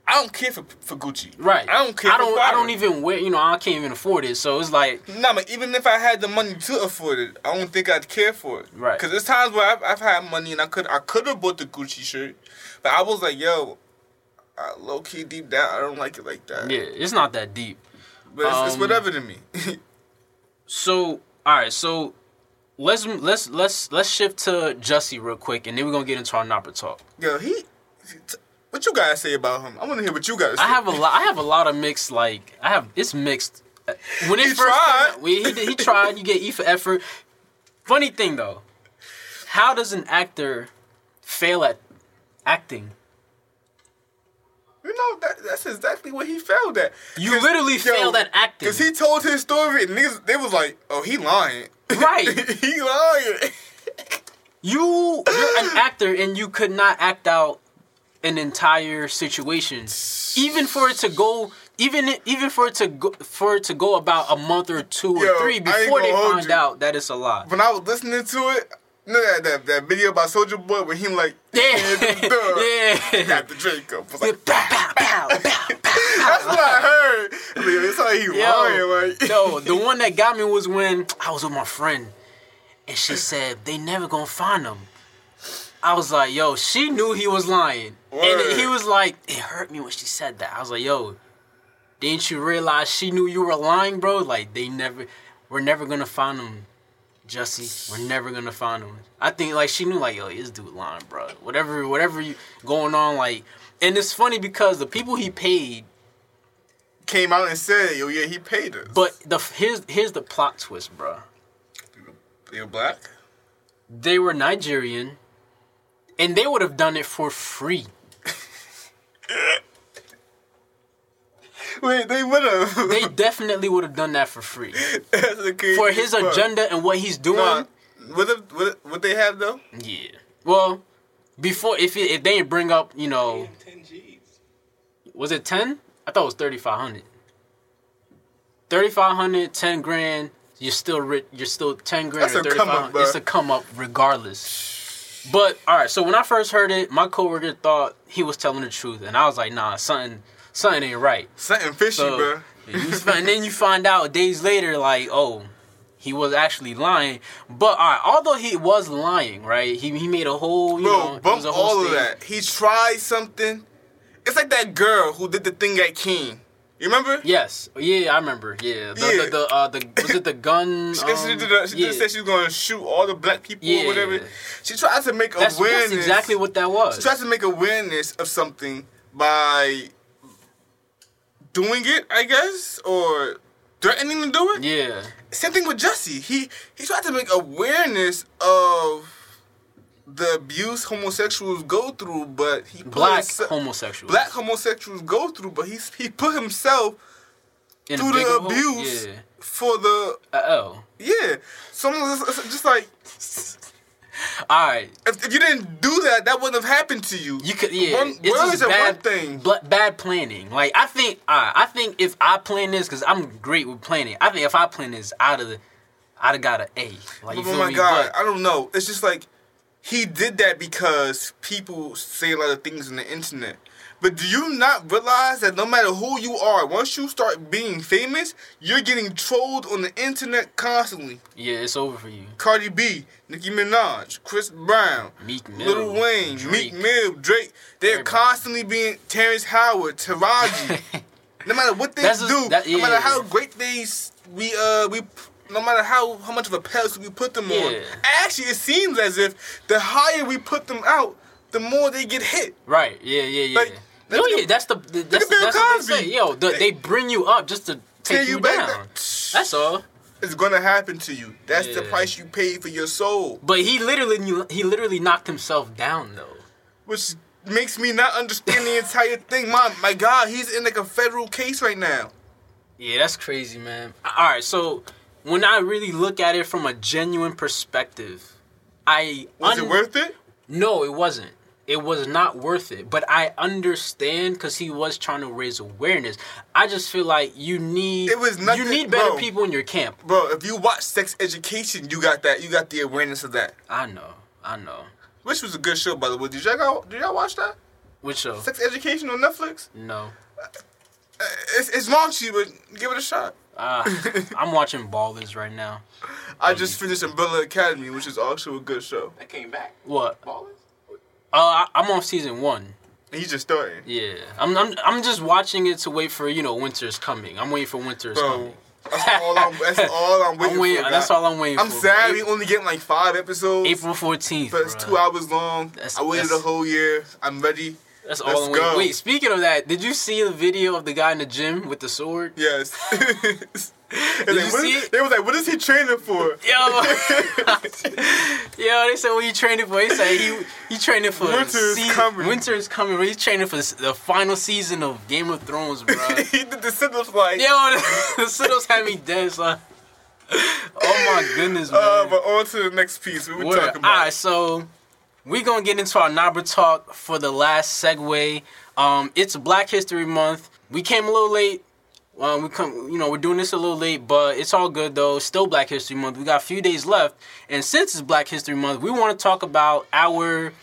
I don't care for for Gucci. Right. I don't care I don't, for I don't even wear, you know, I can't even afford it. So it's like... Nah, but even if I had the money to afford it, I don't think I'd care for it. Right. Because there's times where I've, I've had money and I could I could have bought the Gucci shirt, but I was like, yo, I low-key, deep down, I don't like it like that. Yeah, it's not that deep. But it's, um, it's whatever to me. So, all right, so... Let's let's let's let's shift to Jussie real quick, and then we're gonna get into our Nabruh talk. Yo, he, what you guys say about him? I want to hear what you guys. I say. have a lot. I have a lot of mixed. Like I have, it's mixed. When it he first tried. Started, when he, he tried. You get E for effort. Funny thing though, how does an actor fail at acting? You know, that, that's exactly what he failed at. You literally yo, failed at acting. Because he told his story, and niggas, they was like, oh, he lying. Right. he lying. you, you're an actor, and you could not act out an entire situation. Even for it to go, even even for it to go, for it to go about a month or two yo, or three before they find you. out that it's a lie. When I was listening to it, you know that, that, that video about Soulja Boy where him like yeah yeah got the Drake up was like pow pow pow pow pow. That's what I heard. That's how he lying like. No, the one that got me was when I was with my friend and she said they never gonna find him. I was like, yo, she knew he was lying, Word. and he was like, it hurt me when she said that. I was like, yo, didn't you realize she knew you were lying, bro? Like they never, we're never gonna find him. Jussie, we're never gonna find him. I think like she knew like yo, this dude lying, bro. Whatever, whatever you going on, like, and it's funny because the people he paid came out and said, yo, yeah, he paid us. But the here's here's the plot twist, bro. They were black. They were Nigerian, and they would have done it for free. Wait, they would have. They definitely would have done that for free. For his part. Agenda and what he's doing. Nah, would, have, would, would they have, though? Yeah. Well, before, if it, if they didn't bring up, you know. Damn, ten G's. Was it ten? I thought it was thirty-five hundred. thirty-five hundred, ten grand, you're still rich, you're still ten grand. That's or a come up, bro. It's a come up regardless. But, all right, so when I first heard it, my coworker thought he was telling the truth. And I was like, nah, something... Something ain't right. Something fishy, so, bro. And then you find out days later, like, oh, he was actually lying. But all right, although he was lying, right? He he made a whole, you bro, know, bump a whole all stage. Of that. He tried something. It's like that girl who did the thing at King. You remember? Yes. Yeah, I remember. Yeah. The, yeah. The, the, uh, the, was it the gun? she um, she, did a, she yeah. said she was going to shoot all the black people yeah. or whatever. She tried to make that's, awareness. That's exactly what that was. She tried to make awareness of something by... doing it, I guess, or threatening to do it. Yeah. Same thing with Jussie. He he tried to make awareness of the abuse homosexuals go through, but he black put himse- homosexuals black homosexuals go through, but he he put himself in through the abuse yeah. for the uh oh yeah. So just like. All right. If, if you didn't do that, that wouldn't have happened to you. You could, yeah. One, it's just bad, one thing. Bl- bad planning. Like I think, right, I think if I plan this, because I'm great with planning. I think if I plan this, I'd have, I'd have got an A. Like, you oh feel my me? God, but, I don't know. It's just like he did that because people say a lot of things on the internet. But do you not realize that no matter who you are, once you start being famous, you're getting trolled on the internet constantly? Yeah, it's over for you. Cardi B, Nicki Minaj, Chris Brown, Meek Mill, Lil Wayne, Drake. Meek Mill, Drake. They're Everybody. Constantly being Terrence Howard, Taraji. No matter what they That's do, a, that, yeah, no matter yeah, how yeah. great they we uh we. No matter how, how much of a pedestal we put them yeah. on, actually it seems as if the higher we put them out, the more they get hit. Right? Yeah, yeah, yeah. Like, That's, no, yeah, that's the that's, the, that's what they say. Yo, the, they, they bring you up just to take you, you down. Back. That's all. It's gonna happen to you. That's yeah. the price you pay for your soul. But he literally knew, he literally knocked himself down though, which makes me not understand the entire thing. Mom, my God, he's in like a federal case right now. Yeah, that's crazy, man. All right, so when I really look at it from a genuine perspective, I was un- it worth it? No, it wasn't. It was not worth it. But I understand because he was trying to raise awareness. I just feel like you need it was nothing, you need better bro, people in your camp, bro. If you watch Sex Education, you got that. You got the awareness of that. I know. I know. Which was a good show, by the way. Did y'all did y'all watch that? Which show? Sex Education on Netflix. No. Uh, it's it's raunchy, but give it a shot. Uh, I'm watching Ballers right now. I um, just finished Umbrella Academy, which is also a good show. That came back. What? Ballers. Uh, I'm on season one. You just started. Yeah, I'm. I'm. I'm just watching it to wait for you know winter's coming. I'm waiting for winter's Bro, coming. That's all I'm. That's all I'm waiting, I'm waiting for. That's God. all I'm waiting. I'm for. I'm sad we only get like five episodes. April fourteenth. But it's bro. two hours long. That's, I waited a whole year. I'm ready. That's Let's all I'm go. waiting. Wait, speaking of that, did you see the video of the guy in the gym with the sword? Yes. And Did they, you see is, it? They was like, what is he training for? Yo, yo, they said, what are you training for? They said, he, he training for... Winter is se- coming. Winter is coming. He's training for the final season of Game of Thrones, bro. He did the sit-ups like... Yo, the, the sit-ups had me dead, son. Oh, my goodness, man. Uh, but on to the next piece. What we were talking about? All right, so we're going to get into our Nabruh Talk for the last segue. Um, it's Black History Month. We came a little late. Um, we come, you know, we're doing this a little late, but it's all good though. Still Black History Month. We got a few days left, and since it's Black History Month, we want to talk about our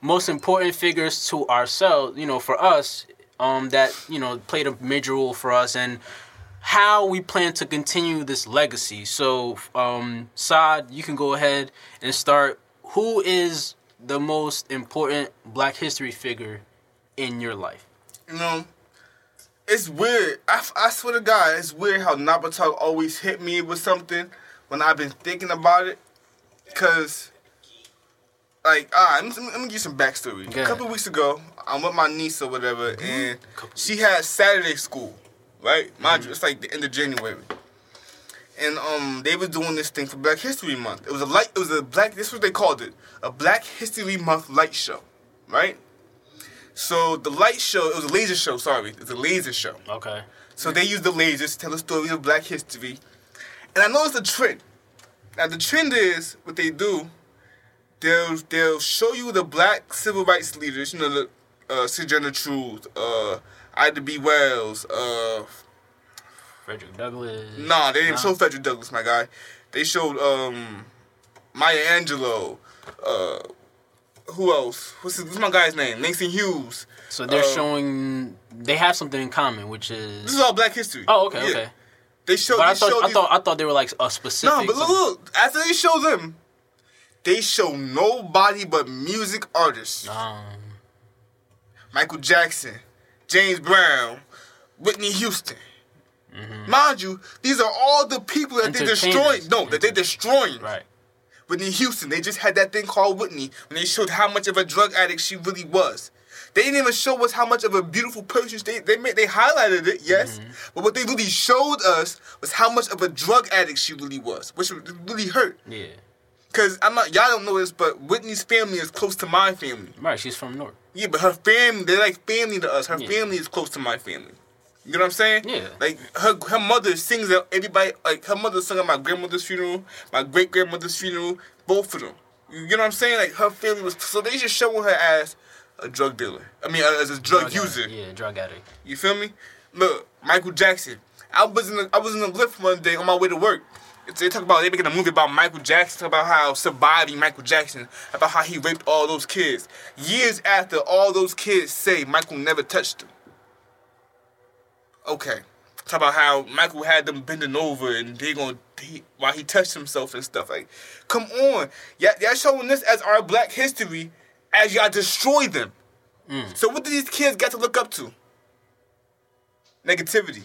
most important figures to ourselves, you know, for us, um, that you know played a major role for us, and how we plan to continue this legacy. So, um, Saad, you can go ahead and start. Who is the most important Black History figure in your life? You know. It's weird. I, I swear to God, it's weird how Nabruh Talk always hit me with something when I've been thinking about it. Because, like, all right, let me give you some backstory. Okay. A couple of weeks ago, I'm with my niece or whatever, mm-hmm. and she had Saturday school, right? Mind mm-hmm. you, it's like the end of January. And um, they were doing this thing for Black History Month. It was a light, it was a black, this is what they called it, a Black History Month light show, right? So the light show, it was a laser show, sorry. It's a laser show. Okay. So they used the lasers to tell the story of Black history. And I noticed a trend. Now the trend is, what they do, they'll they'll show you the Black civil rights leaders, you know, the uh, Sojourner Truth, uh, Ida B. Wells, uh... Frederick Douglass. Nah, they didn't nah. show Frederick Douglass, my guy. They showed, um, Maya Angelou, uh... Who else? What's, his, what's my guy's name? Langston Hughes. So they're uh, showing they have something in common, which is this is all Black history. Oh, okay, yeah. okay. They showed. But they I thought showed I these, thought I thought they were like a specific. No, but look, look. After they show them, they show nobody but music artists. Um, Michael Jackson, James Brown, Whitney Houston. Mm-hmm. Mind you, these are all the people that they destroyed. No, that they destroying. Right. Whitney Houston, they just had that thing called Whitney when they showed how much of a drug addict she really was. They didn't even show us how much of a beautiful person they they made, they highlighted it, yes, mm-hmm. but what they really showed us was how much of a drug addict she really was, which really hurt. Yeah, because I'm not y'all don't know this, but Whitney's family is close to my family. Right, she's from North. Yeah, but her family, they're like family to us. Her yeah. family is close to my family. You know what I'm saying? Yeah. Like, her her mother sings at everybody, like, her mother sung at my grandmother's funeral, my great-grandmother's funeral, both of them. You know what I'm saying? Like, her family was, so they just showing her as a drug dealer. I mean, as a drug, drug user. Addict. Yeah, drug addict. You feel me? Look, Michael Jackson. I was in a, I was in a lift one day on my way to work. They talk about, they making a movie about Michael Jackson, talk about how surviving Michael Jackson, about how he raped all those kids. Years after, all those kids say Michael never touched them. Okay, talk about how Michael had them bending over and they gonna they, while he touched himself and stuff like. Come on, y'all, y'all showing this as our Black history, as y'all destroy them. Mm. So what do these kids got to look up to? Negativity.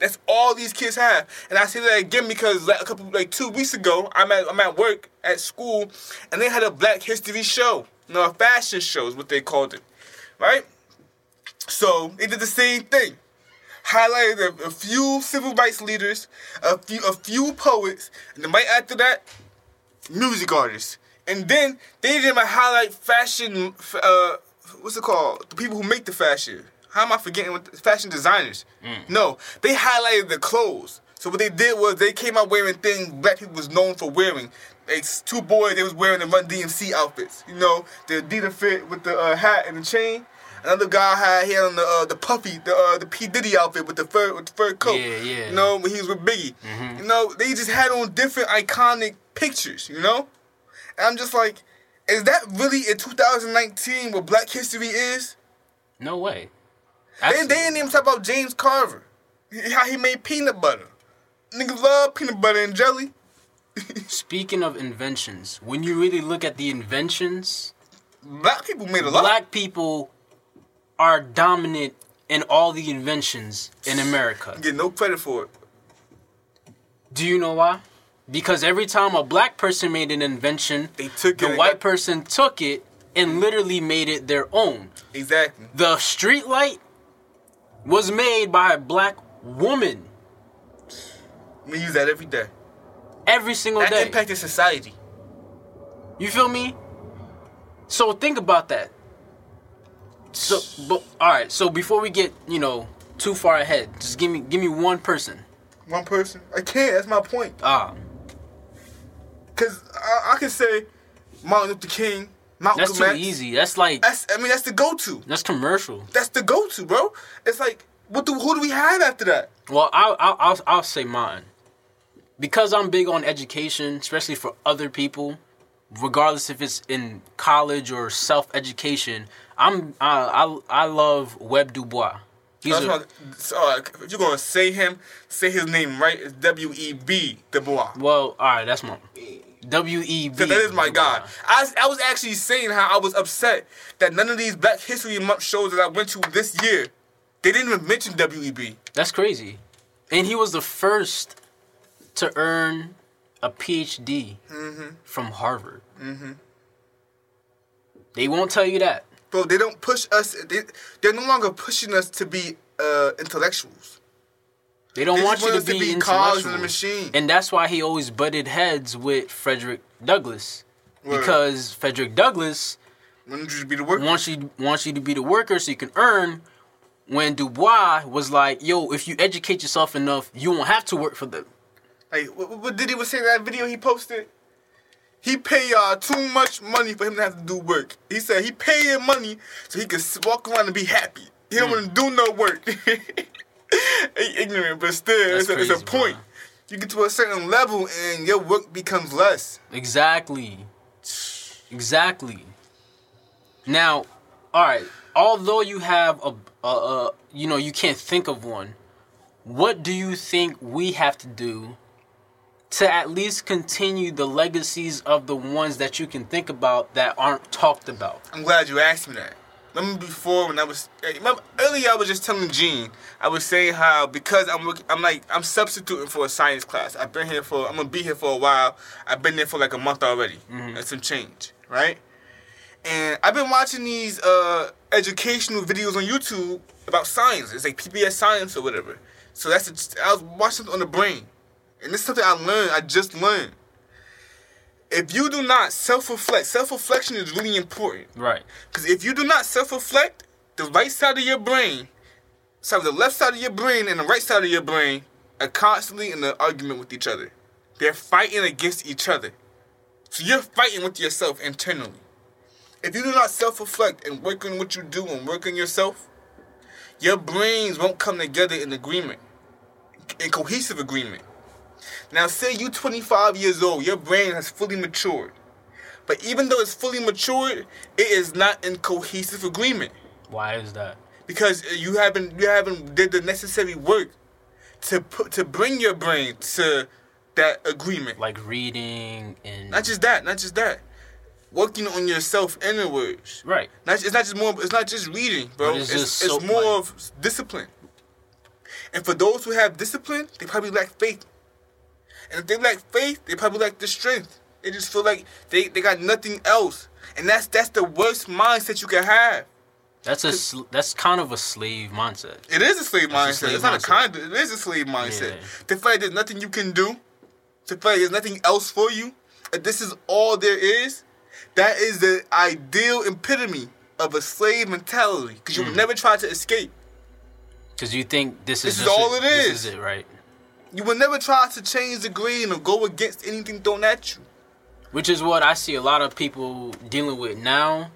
That's all these kids have, and I say that again because like a couple like two weeks ago, I'm at I'm at work at school, and they had a Black history show, no, a fashion show is what they called it, right? So they did the same thing. Highlighted a, a few civil rights leaders, a few a few poets, and then right after that, music artists. And then they didn't even highlight fashion, uh, what's it called? The people who make the fashion. How am I forgetting? What the, fashion designers. Mm. No, they highlighted the clothes. So what they did was they came out wearing things black people was known for wearing. It's two boys, they was wearing the Run D M C outfits. You know, the Adidas fit with the uh, hat and the chain. Another guy had here on the uh, the puffy, the uh, the P Diddy outfit with the fur with the fur coat. Yeah, yeah. You know, when he was with Biggie. Mm-hmm. You know, they just had on different iconic pictures. You know, and I'm just like, is that really in two thousand nineteen what Black History is? No way. They, they didn't even talk about James Carver, how he made peanut butter. Niggas love peanut butter and jelly. Speaking of inventions, when you really look at the inventions, black people made a lot. Black people are dominant in all the inventions in America. You get no credit for it. Do you know why? Because every time a black person made an invention, they took the it white got... person took it and literally made it their own. Exactly. The street light was made by a black woman. We use that every day. Every single that day. That impacted society. You feel me? So think about that. So, but, all right. So before we get, you know, too far ahead, just give me, give me one person. One person? I can't. That's my point. Ah. Cause I, I can say Martin Luther King. Malcolm that's too X. easy. That's like. That's, I mean, that's the go-to. That's commercial. That's the go-to, bro. It's like, what do who do we have after that? Well, I'll I'll I'll, I'll say mine. Because I'm big on education, especially for other people, regardless if it's in college or self-education, I'm I I, I love W E B. Du Bois. He's so a, so, uh, if you're gonna say him, say his name right. It's W E B. Du Bois. Well, all right, that's mine. W E B. So that is my God. I, I was actually saying how I was upset that none of these Black History Month shows that I went to this year, they didn't even mention W E B. That's crazy. And he was the first to earn a P H D mm-hmm. from Harvard. Mm-hmm. They won't tell you that. Bro, they don't push us. They, they're no longer pushing us to be uh, intellectuals. They don't they want you to be, be cogs in the machine. And that's why he always butted heads with Frederick Douglass. Word. Because Frederick Douglass wanted you to be the worker. Wants you, wants you to be the worker so you can earn. When Du Bois was like, yo, if you educate yourself enough, you won't have to work for them. Like, what, what Diddy was saying in that video he posted? He paid y'all too much money for him to have to do work. He said he paid him money so he could walk around and be happy. He don't mm. want to do no work. Ignorant, but still, it's a, crazy, it's a point. Bro. You get to a certain level and your work becomes less. Exactly. Exactly. Now, all right. Although you have a, a, a, you know, you can't think of one. What do you think we have to do to at least continue the legacies of the ones that you can think about that aren't talked about? I'm glad you asked me that. Remember before when I was remember earlier I was just telling Gene I was saying how because I'm working, I'm like I'm substituting for a science class. I've been here for I'm gonna be here for a while. I've been there for like a month already. Mm-hmm. That's some change, right? And I've been watching these uh, educational videos on YouTube about science. It's like P B S Science or whatever. So that's a, I was watching it on the brain, and this is something I learned. I just learned. If you do not self-reflect, self-reflection is really important. Right. Because if you do not self-reflect, the right side of your brain, so the left side of your brain and the right side of your brain are constantly in an argument with each other. They're fighting against each other. So you're fighting with yourself internally. If you do not self-reflect and work on what you do and work on yourself, your brains won't come together in agreement, in cohesive agreement. Now, say you're twenty-five years old, your brain has fully matured. But even though it's fully matured, it is not in cohesive agreement. Why is that? Because you haven't you haven't did the necessary work to put, to bring your brain to that agreement. Like reading and not just that, not just that. Working on yourself inwards. Right. Not, it's not just more. It's not just reading, bro. It's, it's, so it's more light. Of discipline. And for those who have discipline, they probably lack faith. And if they lack faith, they probably lack the strength. They just feel like they, they got nothing else. And that's that's the worst mindset you can have. That's a that's kind of a slave mindset. It is a slave that's mindset. A slave it's not mindset. a kind of, it is a slave mindset. Yeah. To feel like there's nothing you can do, to feel like there's nothing else for you, and this is all there is, that is the ideal epitome of a slave mentality. Because you mm. would never try to escape. Because you think this is, this is all it, it is. This is it, right? You will never try to change the grain or go against anything thrown at you. Which is what I see a lot of people dealing with now.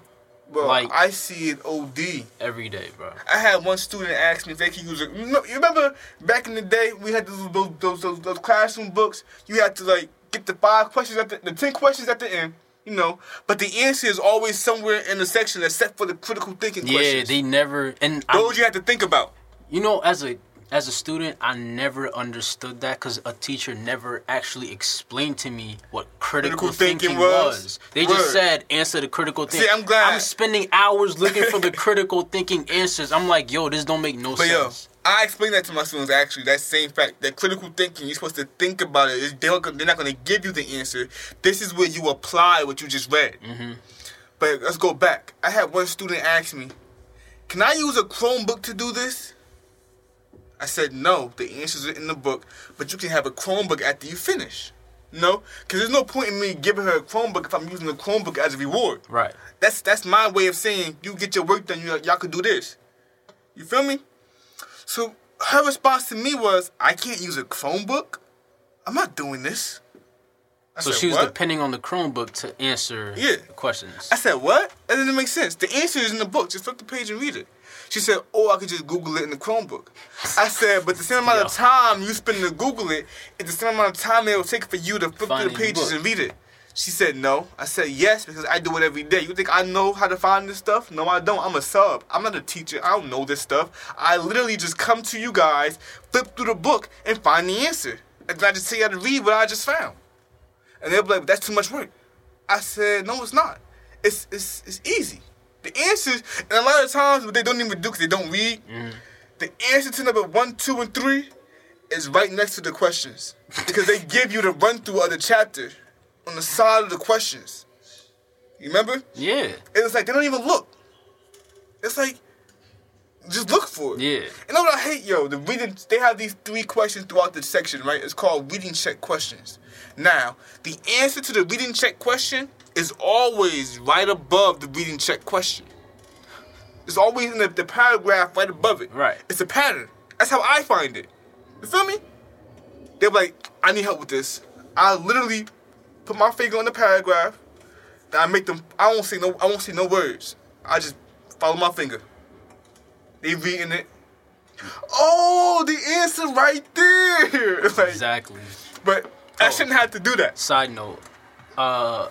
Bro, like, I see it O D. Every day, bro. I had one student ask me if they could use it. You remember back in the day, we had those those those, those, those classroom books. You had to, like, get the five questions, at the, the ten questions at the end, you know. But the answer is always somewhere in the section except for the critical thinking yeah, questions. Yeah, they never... and Those I, you had to think about. You know, as a... As a student, I never understood that because a teacher never actually explained to me what critical, critical thinking, thinking was. was. They Word. just said, answer the critical thinking. See, I'm glad. I'm spending hours looking for the critical thinking answers. I'm like, yo, this don't make no but sense. Yo, I explained that to my students, actually, that same fact. That critical thinking, you're supposed to think about it. They're not going to give you the answer. This is where you apply what you just read. Mm-hmm. But let's go back. I had one student ask me, can I use a Chromebook to do this? I said, no, the answers are in the book, but you can have a Chromebook after you finish. No? Because there's no point in me giving her a Chromebook if I'm using the Chromebook as a reward. Right. That's that's my way of saying, you get your work done, you, y'all could do this. You feel me? So her response to me was, I can't use a Chromebook? I'm not doing this. I so said, she was what? depending on the Chromebook to answer yeah. the questions. I said, what? That doesn't make sense. The answer is in the book. Just flip the page and read it. She said, oh, I could just Google it in the Chromebook. I said, but the same amount Yo. of time you spend to Google it is the same amount of time it will take for you to flip find through the pages and read it. She said, no. I said, yes, because I do it every day. You think I know how to find this stuff? No, I don't. I'm a sub. I'm not a teacher. I don't know this stuff. I literally just come to you guys, flip through the book, and find the answer. And I just tell you how to read what I just found. And they'll be like, that's too much work. I said, no, it's not. It's, it's, it's easy. The answers, and a lot of times what they don't even do because they don't read, mm. the answer to number one, two, and three is right next to the questions. Because they give you the run-through of the chapter on the side of the questions. You remember? Yeah. It's like, they don't even look. It's like, just look for it. Yeah. And know what I hate, yo? The reading, they have these three questions throughout the section, right? It's called reading check questions. Now, the answer to the reading check question is always right above the reading check question. It's always in the, the paragraph right above it. Right. It's a pattern. That's how I find it. You feel me? They're like, I need help with this. I literally put my finger on the paragraph. Then I make them. I won't say no. I won't say no words. I just follow my finger. They reading it. Oh, the answer right there. Like, exactly. But oh, I shouldn't have to do that. Side note. Uh.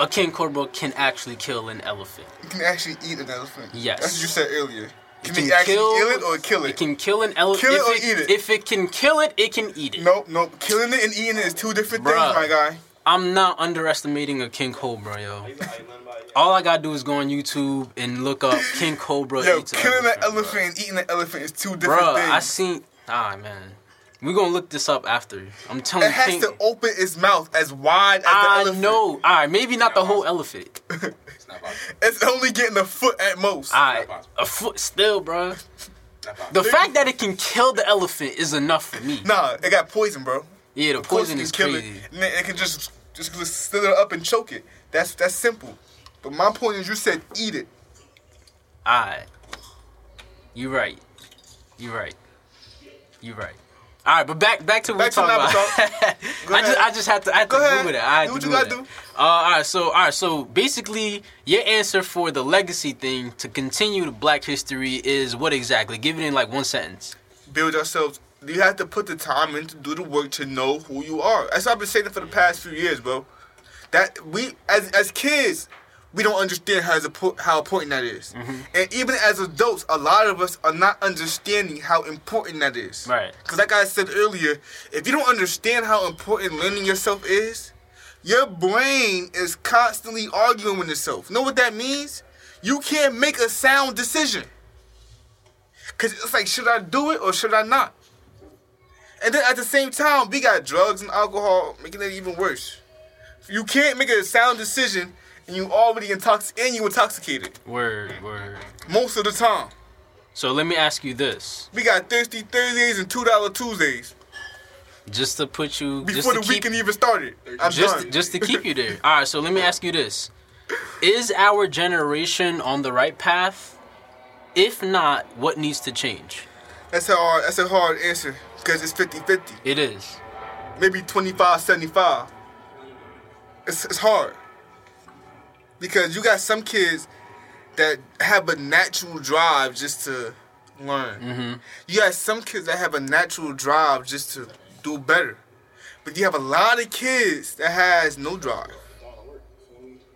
A king cobra can actually kill an elephant. It can actually eat an elephant. Yes. That's what you said earlier. Can it, can it actually kill, kill it or kill it? It can kill an elephant. Kill it or it, eat it. If it can kill it, it can eat it. Nope, nope. Killing it and eating it is two different Bruh, things, my guy. I'm not underestimating a king cobra, yo. All I gotta do is go on YouTube and look up king cobra. Yo, eats killing an elephant, an elephant and eating an elephant is two different Bruh, things. Bruh, I seen... Ah, man. We're going to look this up after. I'm telling you. It has King, to open its mouth as wide as I the elephant. I know. All right, maybe not the whole elephant. It's not possible. It's only getting a foot at most. All right, a foot still, bro. The fact that it can kill the elephant is enough for me. Nah, it got poison, bro. Yeah, the poison is crazy. It. And it can just, just, just slit it up and choke it. That's, that's simple. But my point is you said eat it. All right. You're right. You're right. You're right. All right, but back back to what we're talking about. I just I just had to I had to go with it. I had to do it. Uh, all right, so all right, so basically, your answer for the legacy thing to continue the Black history is what exactly? Give it in like one sentence. Build yourselves. You have to put the time in to do the work to know who you are. That's what I've been saying for the past few years, bro. That we as as kids, we don't understand how how important that is, mm-hmm. and even as adults, a lot of us are not understanding how important that is. Right. Because, like I said earlier, if you don't understand how important learning yourself is, your brain is constantly arguing with itself. Know what that means? You can't make a sound decision. Because it's like, should I do it or should I not? And then at the same time, we got drugs and alcohol making it even worse. You can't make a sound decision and you already intoxic- and you intoxicated. Word, word. Most of the time. So let me ask you this. We got Thirsty Thursdays and two dollar Tuesdays. Just to put you... Before the weekend even started. I'm just, done. Just to keep you there. All right, so let me ask you this. Is our generation on the right path? If not, what needs to change? That's a hard, that's a hard answer because it's fifty-fifty. It is. Maybe twenty-five seventy-five. It's, it's hard. Because you got some kids that have a natural drive just to learn. Mm-hmm. You got some kids that have a natural drive just to do better. But you have a lot of kids that has no drive.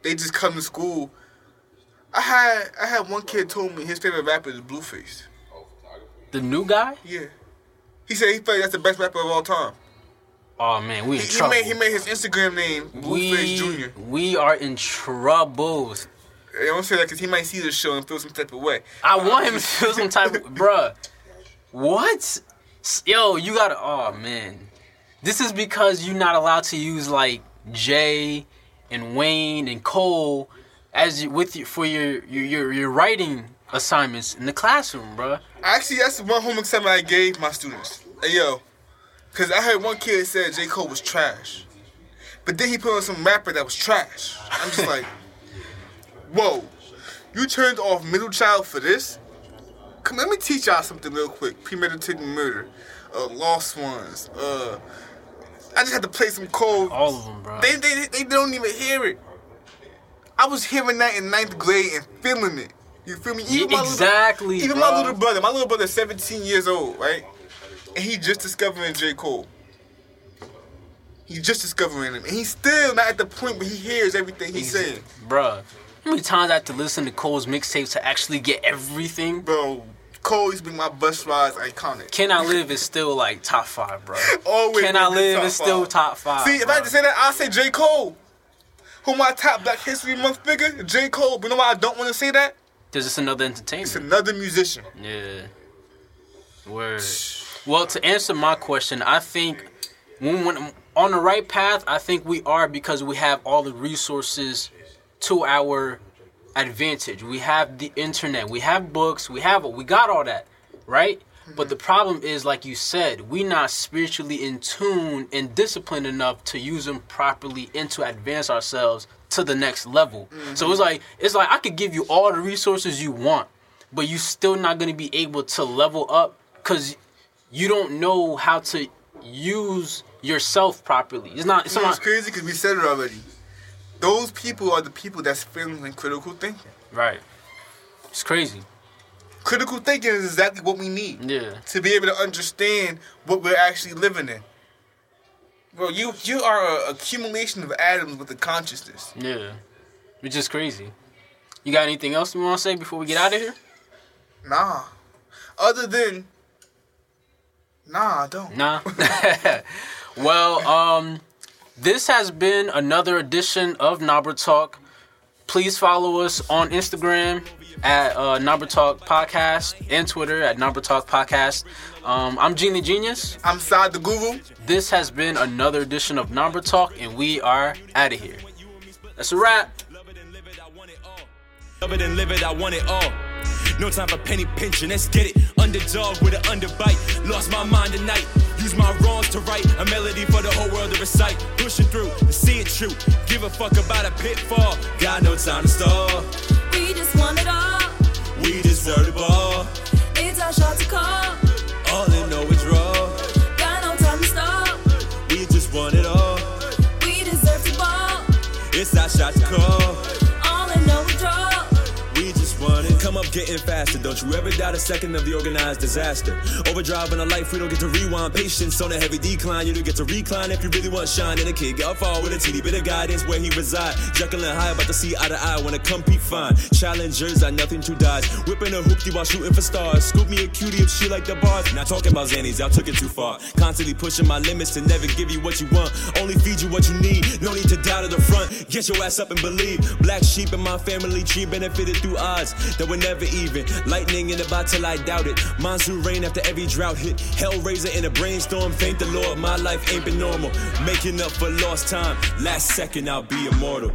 They just come to school. I had I had one kid told me his favorite rapper is Blueface. The new guy? Yeah. He said he felt that's the best rapper of all time. Oh, man, we in he, trouble. He made, he made his Instagram name Blueface we, Junior We are in trouble. I don't say that because he might see this show and feel some type of way. I want him to feel some type of... Bruh. What? Yo, you gotta... Oh, man. This is because you're not allowed to use, like, Jay and Wayne and Cole as you, with you, for your, your, your, your writing assignments in the classroom, bruh. Actually, that's the one homework assignment I gave my students. Hey, yo. Because I heard one kid said J. Cole was trash. But then he put on some rapper that was trash. I'm just like... Whoa, you turned off middle child for this? Come, let me teach y'all something real quick. Premeditated murder, uh, lost ones. Uh, I just had to play some Cole. All of them, bro. They, they they don't even hear it. I was hearing that in ninth grade and feeling it. You feel me? Even yeah, exactly, little, Even bro. my little brother. My little brother is seventeen years old, right? And he just discovering J. Cole. He's just discovering him. And he's still not at the point where he hears everything he's exactly. saying. Bruh. How many times I have to listen to Cole's mixtapes to actually get everything? Bro, Cole's been my bus rides iconic. Can I Live is still like top five, bro. Always. Can I Live is still top five. See, if bro. I had to say that, I'll say J. Cole. Who my top Black History Month figure? J. Cole. But you know why I don't want to say that? Because it's another entertainer. It's another musician. Yeah. Word. Well, to answer my question, I think when, when on the right path, I think we are because we have all the resources to our advantage. We have the internet, we have books, we have we got all that, right? Mm-hmm. But the problem is, like you said, we not spiritually in tune and disciplined enough to use them properly and to advance ourselves to the next level. Mm-hmm. So it's like it's like I could give you all the resources you want, but you still not going to be able to level up because you don't know how to use yourself properly. It's not. It's, you know, not, it's crazy because we said it already. Those people are the people that's failing in critical thinking. Right. It's crazy. Critical thinking is exactly what we need. Yeah. To be able to understand what we're actually living in. Bro, you you are an accumulation of atoms with a consciousness. Yeah. Which is crazy. You got anything else you want to say before we get out of here? Nah. Other than... Nah, I don't. Nah. Well, um... this has been another edition of Nabruh Talk. Please follow us on Instagram at uh, Nabruh Talk Podcast and Twitter at Nabruh Talk Podcast. Um, I'm Jeen the Jeenius. I'm Saad the Guru. This has been another edition of Nabruh Talk, and we are out of here. That's a wrap. Love it and live it, I want it all. Love it and live it, I want it all. No time for penny pinching, let's get it. Underdog with an underbite. Lost my mind tonight. Use my wrongs to write a melody for the whole world to recite. Pushing through to see it true. Give a fuck about a pitfall. Got no time to stall. We just want it all. We deserve the ball. It's our shot to call. All in no withdrawal. Got no time to stall. We just want it all. We deserve the ball. It's our shot to call. All in no withdrawal. We just want it. Come up getting faster. Don't you ever doubt a second of the organized disaster. Overdrive in a life we don't get to rewind. Patience on a heavy decline. You don't get to recline if you really want shine. And a kid got fall with a teeny bit of guidance where he reside. Jekyll and Hyde about to see eye to eye. Wanna compete fine. Challengers are nothing to dodge. Whipping a hoopty while shooting for stars. Scoop me a cutie if she like the bars. Not talking about Xannies, y'all took it too far. Constantly pushing my limits to never give you what you want. Only feed you what you need. No need to doubt at the front. Get your ass up and believe. Black sheep in my family tree benefited through odds that were never even. Lightning in the bottle, I doubt it. Monsoon rain after every drought hit. Hellraiser in a brainstorm, thank the Lord. My life ain't been normal. Making up for lost time. Last second, I'll be immortal.